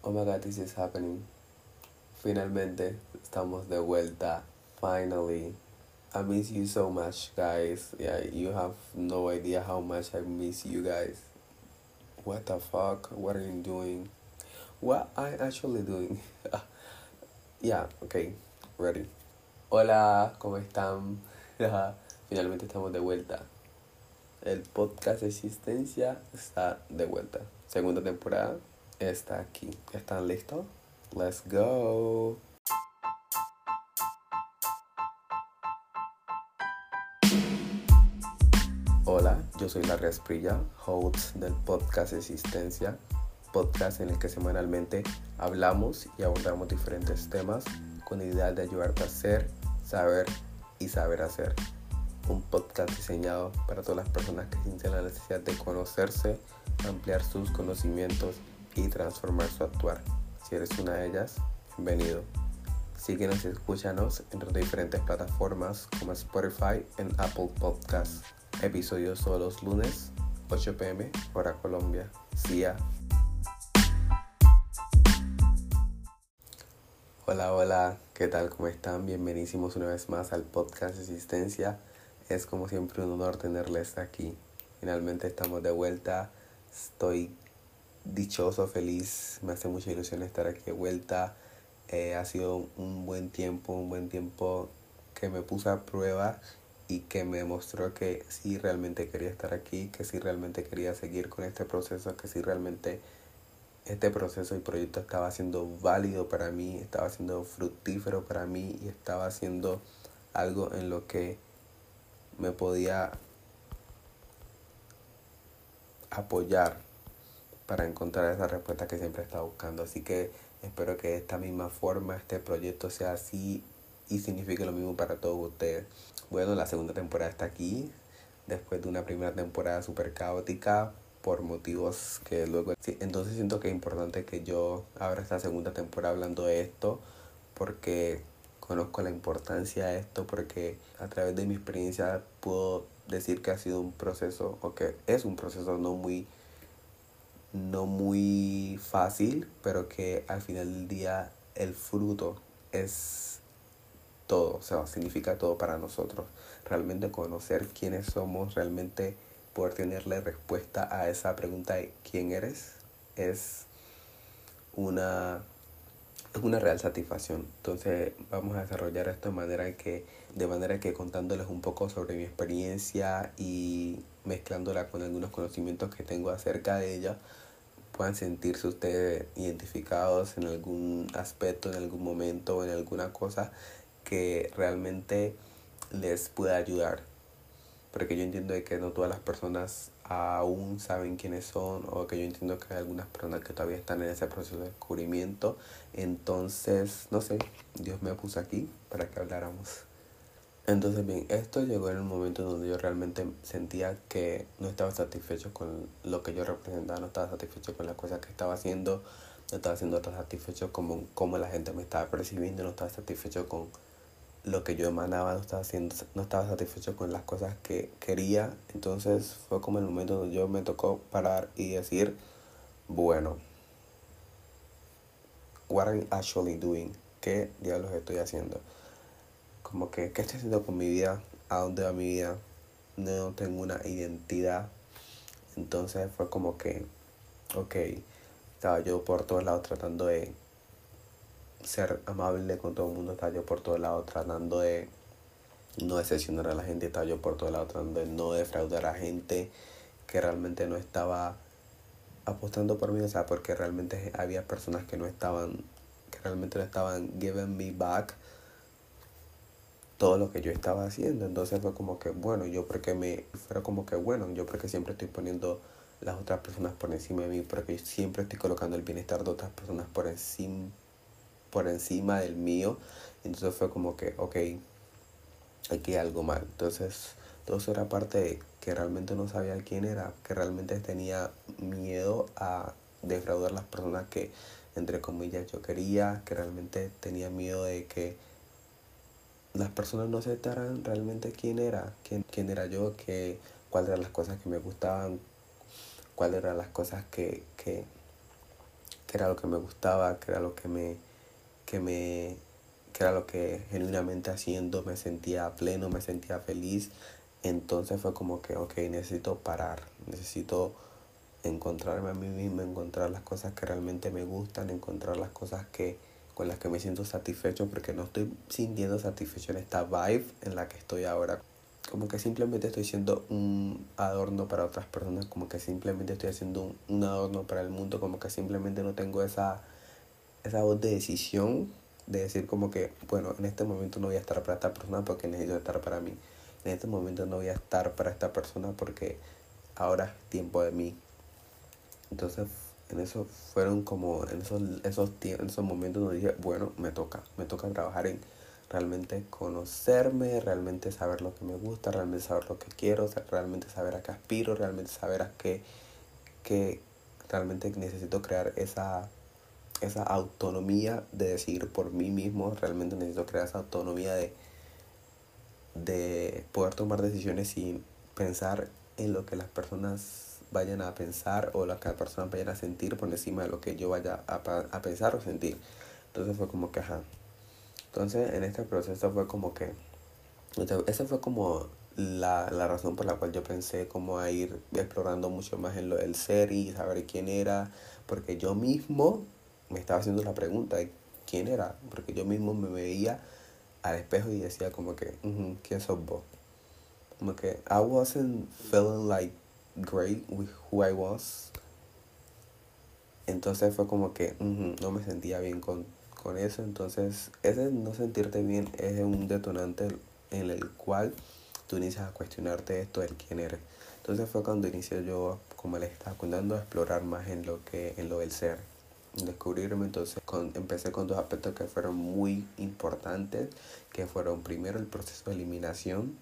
Oh my god, this is happening. Finalmente, estamos de vuelta. Finally. I miss you so much, guys. Yeah, you have no idea how much I miss you guys. What the fuck? What are you doing? What I actually doing? Yeah, okay. Ready. Hola, ¿cómo están? Finalmente estamos de vuelta. El podcast Existencia está de vuelta. Segunda temporada está aquí. ¿Están listos? Let's go. Hola, yo soy Larry Esprilla, host del podcast Existencia, podcast en el que semanalmente hablamos y abordamos diferentes temas con la idea de ayudarte a ser, saber y saber hacer. Un podcast diseñado para todas las personas que sienten la necesidad de conocerse, ampliar sus conocimientos y transformar su actuar. Si eres una de ellas, bienvenido. Síguenos y escúchanos en las diferentes plataformas como Spotify y Apple Podcasts. Episodios todos los lunes, 8 p.m. hora Colombia. See ya. Hola, hola, ¿qué tal? ¿Cómo están? Bienvenidísimos una vez más al podcast Existencia. Es como siempre un honor tenerles aquí. Finalmente estamos de vuelta. Estoy dichoso, feliz. Me hace mucha ilusión estar aquí de vuelta. Ha sido un buen tiempo que me puso a prueba y que me demostró que sí realmente quería estar aquí, que sí realmente quería seguir con este proceso, que sí realmente este proceso y proyecto estaba siendo válido para mí, estaba siendo fructífero para mí y estaba haciendo algo en lo que me podía apoyar para encontrar esa respuesta que siempre estaba buscando. Así que espero que de esta misma forma este proyecto sea así y signifique lo mismo para todos ustedes. Bueno, la segunda temporada está aquí, después de una primera temporada súper caótica, por motivos que luego... Sí, entonces siento que es importante que yo abra esta segunda temporada hablando de esto, porque conozco la importancia de esto, porque a través de mi experiencia puedo decir que ha sido un proceso, o que es un proceso no muy fácil, pero que al final del día el fruto es... todo, o sea, significa todo para nosotros. Realmente conocer quiénes somos, realmente poder tenerle respuesta a esa pregunta de quién eres, es una real satisfacción. Entonces vamos a desarrollar esto de manera que contándoles un poco sobre mi experiencia y mezclándola con algunos conocimientos que tengo acerca de ella, puedan sentirse ustedes identificados en algún aspecto, en algún momento, en alguna cosa que realmente les pueda ayudar, porque yo entiendo de que no todas las personas aún saben quiénes son, o que yo entiendo que hay algunas personas que todavía están en ese proceso de descubrimiento. Entonces, no sé, Dios me puso aquí para que habláramos. Entonces, bien, esto llegó en un momento donde yo realmente sentía que no estaba satisfecho con lo que yo representaba, no estaba satisfecho con las cosas que estaba haciendo, no estaba siendo tan satisfecho con cómo la gente me estaba percibiendo, no estaba satisfecho con lo que yo emanaba, no estaba satisfecho con las cosas que quería. Entonces fue como el momento donde yo me tocó parar y decir, bueno, what am I actually doing? ¿Qué diablos estoy haciendo? Como que, ¿qué estoy haciendo con mi vida? ¿A dónde va mi vida? No tengo una identidad. Entonces fue como que, ok, estaba yo por todos lados tratando de ser amable con todo el mundo, estaba yo por todos lados tratando de no decepcionar a la gente, estaba yo por todos lados tratando de no defraudar a gente que realmente no estaba apostando por mí, o sea, porque realmente había personas que realmente no estaban giving me back todo lo que yo estaba haciendo. Entonces fue como que, bueno, yo porque siempre estoy poniendo las otras personas por encima de mí, porque yo siempre estoy colocando el bienestar de otras personas por encima del mío. Entonces fue como que, ok, aquí hay algo mal. Entonces todo eso era parte de que realmente no sabía quién era, que realmente tenía miedo a defraudar a las personas que, entre comillas, yo quería, que realmente tenía miedo de que las personas no aceptaran realmente quién era yo, cuáles eran las cosas que me gustaban, cuáles eran las cosas que qué era lo que me gustaba, qué era lo que era lo que genuinamente haciendo me sentía pleno, me sentía feliz. Entonces fue como que, ok, necesito parar, necesito encontrarme a mí mismo, encontrar las cosas que realmente me gustan, encontrar las cosas con las que me siento satisfecho, porque no estoy sintiendo satisfecho en esta vibe en la que estoy ahora. Como que simplemente estoy siendo un adorno para otras personas, como que simplemente estoy haciendo un adorno para el mundo, como que simplemente no tengo esa voz de decisión de decir como que, bueno, en este momento no voy a estar para esta persona porque necesito estar para mí. En este momento no voy a estar para esta persona porque ahora es tiempo de mí. Entonces, en eso fueron como esos momentos donde dije, bueno, me toca trabajar en realmente conocerme, realmente saber lo que me gusta, realmente saber lo que quiero, realmente saber a qué aspiro, realmente saber a qué realmente necesito crear esa autonomía de decidir por mí mismo, realmente necesito crear esa autonomía de poder tomar decisiones sin pensar en lo que las personas vayan a pensar o lo que las personas vayan a sentir por encima de lo que yo vaya a pensar o sentir. Entonces fue como que, ajá. Entonces en este proceso fue como que, esa fue como la razón por la cual yo pensé como a ir explorando mucho más en el ser y saber quién era, porque yo mismo me estaba haciendo la pregunta de quién era, porque yo mismo me veía al espejo y decía como que, ¿quién sos vos? Como que I wasn't feeling like great with who I was. Entonces fue como que no me sentía bien con eso. Entonces ese no sentirte bien es un detonante en el cual tú inicias a cuestionarte esto del quién eres. Entonces fue cuando inicié yo, como les estaba contando, a explorar más en lo del ser, descubrirme. Entonces empecé con dos aspectos que fueron muy importantes, que fueron primero el proceso de eliminación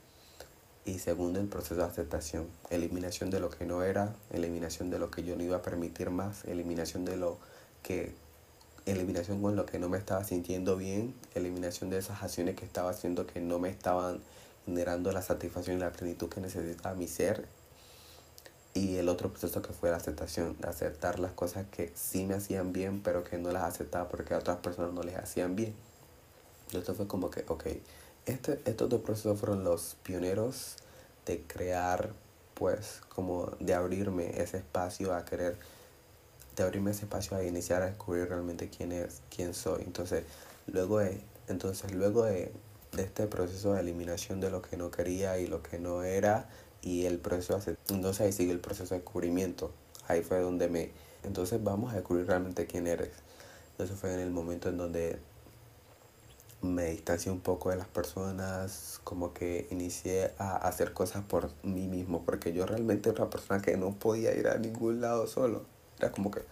y segundo el proceso de aceptación. Eliminación de lo que no era, eliminación de lo que yo no iba a permitir más, eliminación con lo que no me estaba sintiendo bien, eliminación de esas acciones que estaba haciendo que no me estaban generando la satisfacción y la plenitud que necesitaba mi ser. Y el otro proceso que fue la aceptación, de aceptar las cosas que sí me hacían bien, pero que no las aceptaba porque a otras personas no les hacían bien. Entonces fue como que, ok, estos dos procesos fueron los pioneros de crear, pues, como de abrirme ese espacio a querer, de abrirme ese espacio a iniciar a descubrir realmente quién soy. Entonces, luego de este proceso de eliminación de lo que no quería y lo que no era, y el proceso hace, entonces ahí sigue el proceso de descubrimiento. Ahí fue donde entonces vamos a descubrir realmente quién eres. Entonces fue en el momento en donde me distancié un poco de las personas, como que inicié a hacer cosas por mí mismo, porque yo realmente era una persona que no podía ir a ningún lado solo. Era como que,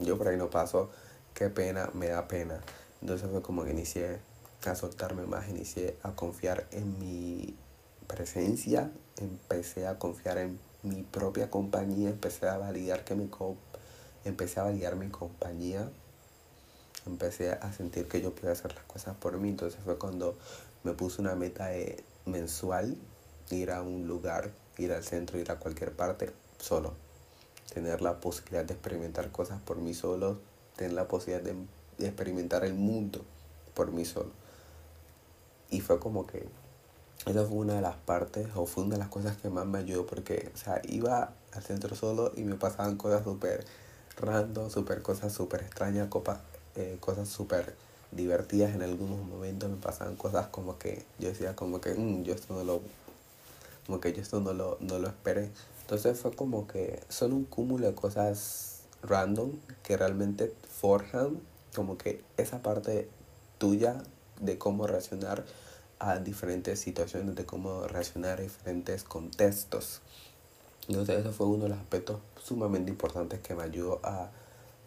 yo por ahí no paso, qué pena, me da pena. Entonces fue como que inicié a soltarme más, inicié a confiar en mi presencia, empecé a confiar en mi propia compañía, empecé a validar mi compañía, empecé a sentir que yo podía hacer las cosas por mí. Entonces fue cuando me puse una meta mensual, ir a un lugar, ir al centro, ir a cualquier parte solo, tener la posibilidad de experimentar cosas por mí solo, tener la posibilidad de experimentar el mundo por mí solo. Y fue como que esa fue una de las partes, o fue una de las cosas que más me ayudó, porque, o sea, iba al centro solo y me pasaban cosas súper random, cosas súper extrañas, cosas súper divertidas. En algunos momentos me pasaban cosas como que yo decía como que, yo esto no lo esperé. Entonces fue como que son un cúmulo de cosas random que realmente forjan como que esa parte tuya de cómo reaccionar a diferentes situaciones, de cómo reaccionar a diferentes contextos. Entonces eso fue uno de los aspectos sumamente importantes que me ayudó a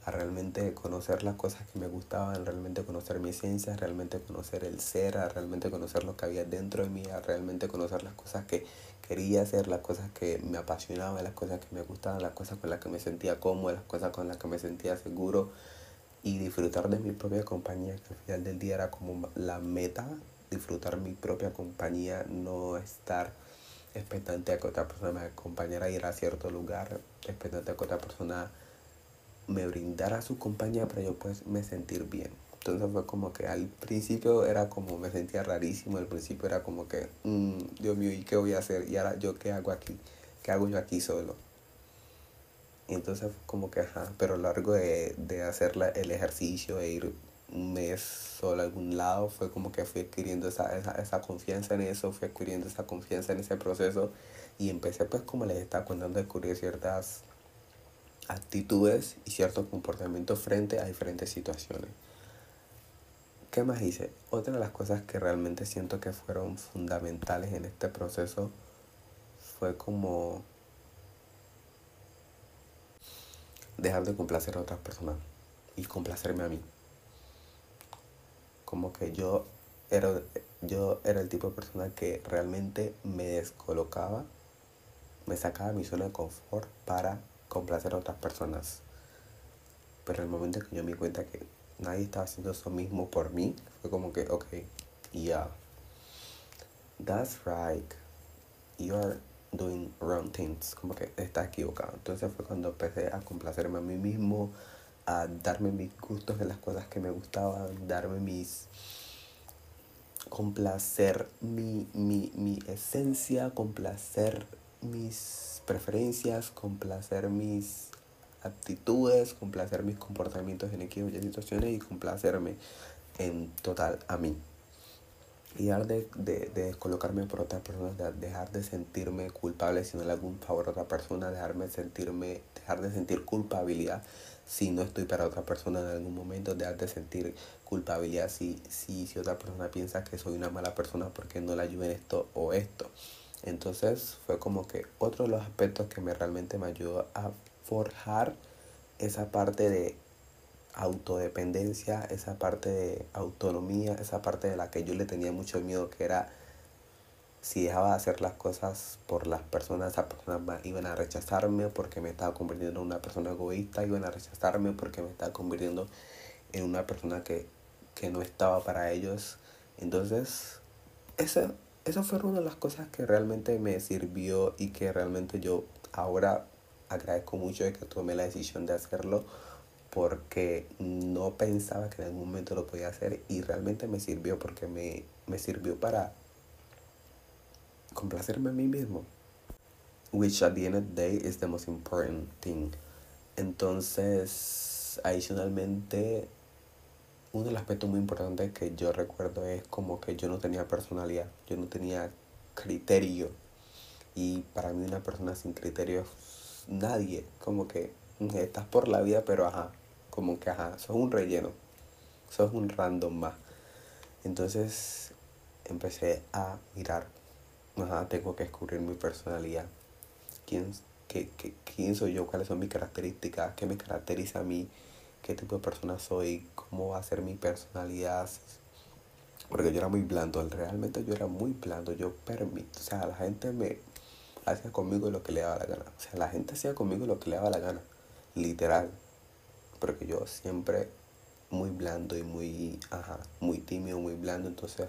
realmente conocer las cosas que me gustaban, realmente conocer mi esencia, realmente conocer el ser, a realmente conocer lo que había dentro de mí, a realmente conocer las cosas que quería hacer, las cosas que me apasionaban, las cosas que me gustaban, las cosas con las que me sentía cómodo, las cosas con las que me sentía seguro, y disfrutar de mi propia compañía, que al final del día era como la meta. Disfrutar mi propia compañía, no estar expectante a que otra persona me acompañara a ir a cierto lugar, expectante a que otra persona me brindara su compañía para yo pues me sentir bien. Entonces fue como que al principio era como me sentía rarísimo, al principio era como que Dios mío, ¿y qué voy a hacer? ¿Y ahora yo qué hago aquí? ¿Qué hago yo aquí solo? Y entonces como que pero a lo largo de hacer el ejercicio e ir un mes solo a algún lado, fue como que fui adquiriendo esa confianza en eso, fui adquiriendo esa confianza en ese proceso y empecé pues como les estaba contando a descubrir ciertas actitudes y ciertos comportamientos frente a diferentes situaciones. ¿Qué más hice? Otra de las cosas que realmente siento que fueron fundamentales en este proceso fue como dejar de complacer a otras personas y complacerme a mí. Como que yo era el tipo de persona que realmente me descolocaba, me sacaba de mi zona de confort para complacer a otras personas. Pero en el momento que yo me di cuenta que nadie estaba haciendo eso mismo por mí, fue como que, okay, yeah, that's right, you are doing wrong things, como que estás equivocado. Entonces fue cuando empecé a complacerme a mí mismo, a darme mis gustos de las cosas que me gustaban, complacer mi esencia, complacer mis preferencias, complacer mis actitudes, complacer mis comportamientos en equipos y situaciones y complacerme en total a mí. Y dejar de descolocarme por otras personas, dejar de sentirme culpable si no le hago un favor a otra persona, dejar de sentir culpabilidad si no estoy para otra persona en algún momento, dejar de sentir culpabilidad si otra persona piensa que soy una mala persona porque no la ayudo en esto o esto. Entonces fue como que otro de los aspectos que realmente me ayudó a forjar esa parte de autodependencia, esa parte de autonomía, esa parte de la que yo le tenía mucho miedo, que era si dejaba de hacer las cosas por las personas, esas personas iban a rechazarme porque me estaba convirtiendo en una persona egoísta, iban a rechazarme porque me estaba convirtiendo en una persona que no estaba para ellos. Entonces eso fue una de las cosas que realmente me sirvió y que realmente yo ahora agradezco mucho de que tomé la decisión de hacerlo, porque no pensaba que en algún momento lo podía hacer y realmente me sirvió, porque me sirvió para complacerme a mí mismo, which at the end of the day is the most important thing. Entonces, adicionalmente, uno de los aspectos muy importantes que yo recuerdo es como que yo no tenía personalidad, yo no tenía criterio, y para mí una persona sin criterio es nadie. Como que estás por la vida, pero como que sos un relleno, sos un random más. Entonces empecé a mirar, tengo que descubrir mi personalidad, quién soy yo, cuáles son mis características, qué me caracteriza a mí, qué tipo de persona soy, cómo va a ser mi personalidad. Porque yo era muy blando, realmente yo era muy blando, la gente me hacía conmigo lo que le daba la gana, literal, porque yo siempre muy blando y muy tímido, muy blando. Entonces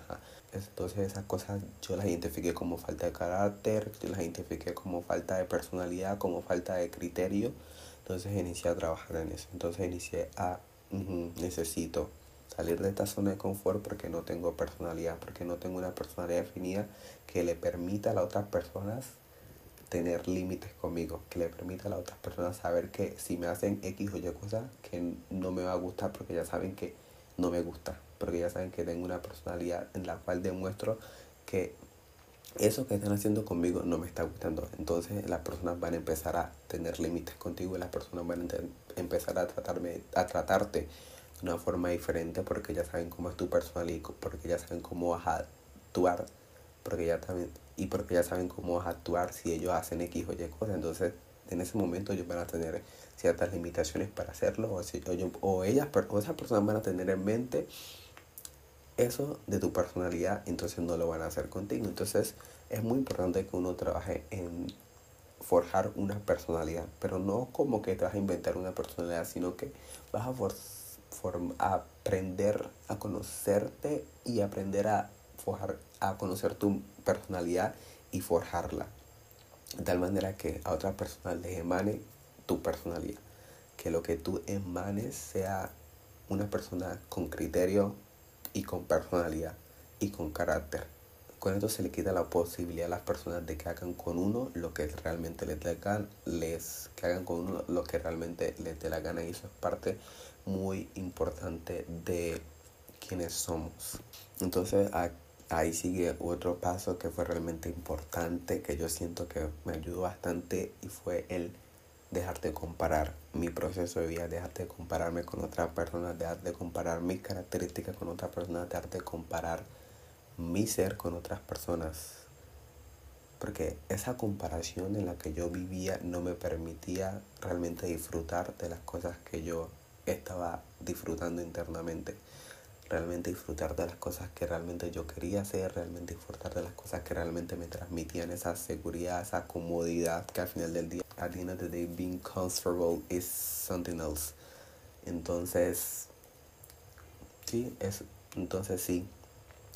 esas cosas yo las identifiqué como falta de carácter, yo las identifiqué como falta de personalidad, como falta de criterio. Entonces inicié a trabajar en eso, necesito salir de esta zona de confort porque no tengo personalidad, porque no tengo una personalidad definida que le permita a las otras personas tener límites conmigo, que le permita a las otras personas saber que si me hacen X o Y cosas que no me va a gustar, porque ya saben que no me gusta, porque ya saben que tengo una personalidad en la cual demuestro que eso que están haciendo conmigo no me está gustando. Entonces las personas van a empezar a tener límites contigo y las personas van a empezar a tratarte de una forma diferente, porque ya saben cómo es tu personalidad, porque ya saben cómo vas a actuar, porque ya saben cómo vas a actuar si ellos hacen X o Y cosas. Entonces en ese momento ellos van a tener ciertas limitaciones para hacerlo, o esas personas van a tener en mente eso de tu personalidad, entonces no lo van a hacer contigo. Entonces es muy importante que uno trabaje en forjar una personalidad, pero no como que te vas a inventar una personalidad, sino que vas a aprender a conocerte y aprender a conocer tu personalidad y forjarla de tal manera que a otras personas les emane tu personalidad, que lo que tú emanes sea una persona con criterio y con personalidad y con carácter. Con esto se le quita la posibilidad a las personas de que hagan con uno lo que realmente les dé la gana, y eso es parte muy importante de quienes somos. Entonces ahí sigue otro paso que fue realmente importante, que yo siento que me ayudó bastante, y fue el dejarte de comparar mi proceso de vida, dejarte de compararme con otras personas, dejarte de comparar mis características con otras personas, dejarte de comparar mi ser con otras personas, porque esa comparación en la que yo vivía no me permitía realmente disfrutar de las cosas que yo estaba disfrutando internamente, realmente disfrutar de las cosas que realmente yo quería hacer, realmente disfrutar de las cosas que realmente me transmitían esa seguridad, esa comodidad, que al final del día, at the end of the day, being comfortable is something else. Entonces sí,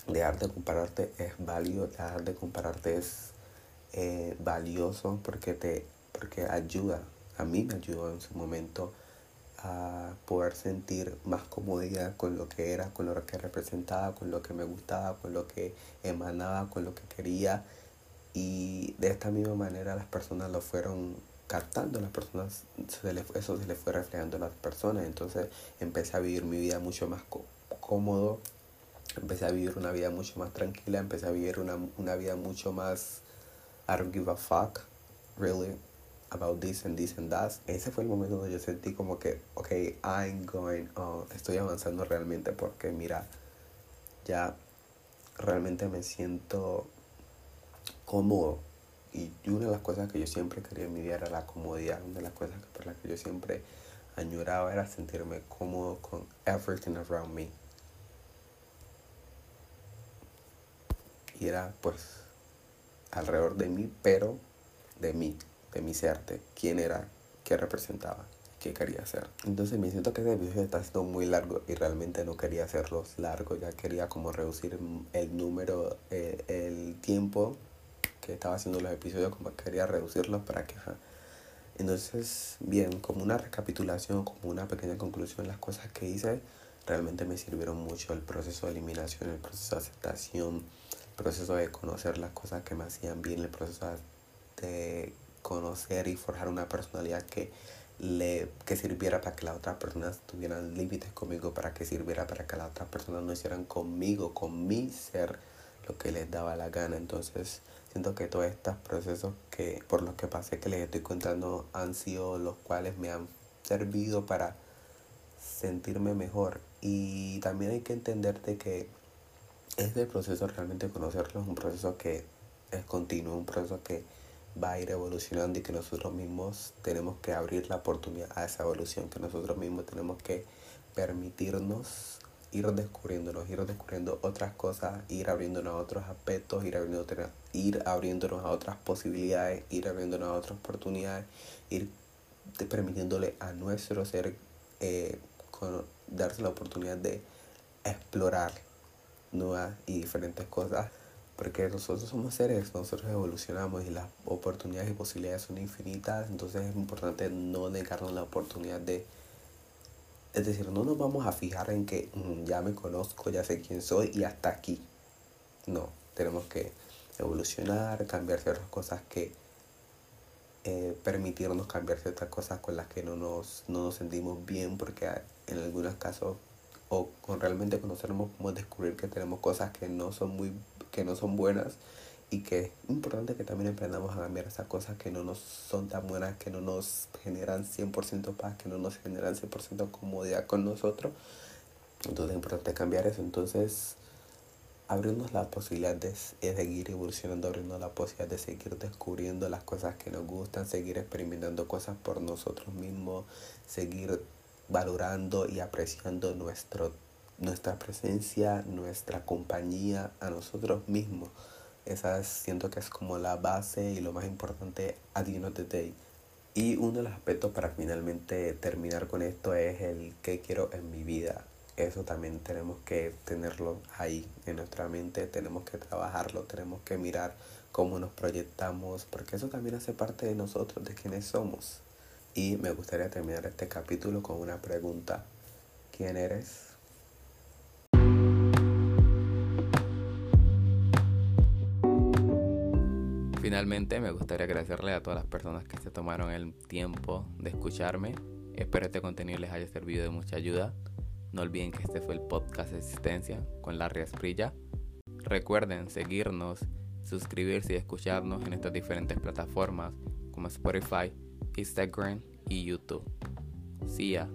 dejar de compararte es válido, dejar de compararte es valioso, porque ayuda, a mí me ayudó en su momento a poder sentir más comodidad con lo que era, con lo que representaba, con lo que me gustaba, con lo que emanaba, con lo que quería, y de esta misma manera las personas lo fueron captando, eso se le fue reflejando a las personas. Entonces empecé a vivir mi vida mucho más cómodo, empecé a vivir una vida mucho más tranquila, empecé a vivir una vida mucho más I don't give a fuck, really, about this and this and that. Ese fue el momento donde yo sentí como que, okay, I'm going on, estoy avanzando realmente, porque mira, ya realmente me siento cómodo. Y una de las cosas que yo siempre quería en mi vida era la comodidad, una de las cosas por las que yo siempre añoraba era sentirme cómodo con everything around me. Y era pues alrededor de mí, pero de mi ser, de quién era, qué representaba, qué quería hacer. Entonces me siento que este episodio está siendo muy largo, y realmente no quería hacerlos largos, ya quería como reducir el tiempo que estaba haciendo los episodios, como quería reducirlos para que... Entonces, bien, como una recapitulación, como una pequeña conclusión, las cosas que hice realmente me sirvieron mucho: el proceso de eliminación, el proceso de aceptación, el proceso de conocer las cosas que me hacían bien, el proceso de conocer y forjar una personalidad que sirviera para que las otras personas tuvieran límites conmigo, para que sirviera para que las otras personas no hicieran conmigo, con mi ser, lo que les daba la gana. Entonces siento que todos estos procesos por los que pasé, que les estoy contando, han sido los cuales me han servido para sentirme mejor. Y también hay que entenderte que este proceso, realmente conocerlo, es un proceso que es continuo, un proceso que va a ir evolucionando, y que nosotros mismos tenemos que abrir la oportunidad a esa evolución, que nosotros mismos tenemos que permitirnos ir descubriendo otras cosas, ir abriéndonos a otros aspectos, ir abriéndonos a otras posibilidades, ir abriéndonos a otras oportunidades, ir permitiéndole a nuestro ser darse la oportunidad de explorar nuevas y diferentes cosas, porque nosotros somos seres, nosotros evolucionamos, y las oportunidades y posibilidades son infinitas. Entonces es importante no negarnos la oportunidad es decir, no nos vamos a fijar en que ya me conozco, ya sé quién soy y hasta aquí. No, tenemos que evolucionar, cambiar ciertas cosas permitirnos cambiar ciertas cosas con las que no nos sentimos bien, porque en algunos casos, o con realmente conocernos, podemos descubrir que tenemos cosas que no son buenas, y que es importante que también aprendamos a cambiar esas cosas que no nos son tan buenas, que no nos generan 100% paz, que no nos generan 100% comodidad con nosotros. Entonces es importante cambiar eso. Entonces abrirnos la posibilidad de seguir evolucionando, abrirnos la posibilidad de seguir descubriendo las cosas que nos gustan, seguir experimentando cosas por nosotros mismos, seguir valorando y apreciando nuestra presencia, nuestra compañía a nosotros mismos. Esa siento que es como la base y lo más importante at the end of the day. Y uno de los aspectos para finalmente terminar con esto es el qué quiero en mi vida. Eso también tenemos que tenerlo ahí en nuestra mente, tenemos que trabajarlo, tenemos que mirar cómo nos proyectamos, porque eso también hace parte de nosotros, de quienes somos. Y me gustaría terminar este capítulo con una pregunta. ¿Quién eres? Finalmente, me gustaría agradecerle a todas las personas que se tomaron el tiempo de escucharme. Espero este contenido les haya servido de mucha ayuda. No olviden que este fue el Podcast Existencia con Larry Esprilla. Recuerden seguirnos, suscribirse y escucharnos en estas diferentes plataformas como Spotify, Instagram y YouTube. See ya.